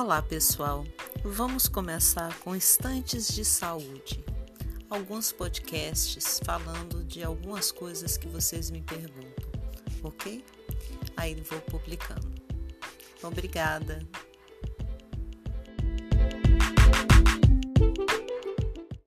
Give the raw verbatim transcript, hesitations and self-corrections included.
Olá pessoal, vamos começar com instantes de saúde. Alguns podcasts falando de algumas coisas que vocês me perguntam, ok? Aí vou publicando. Obrigada!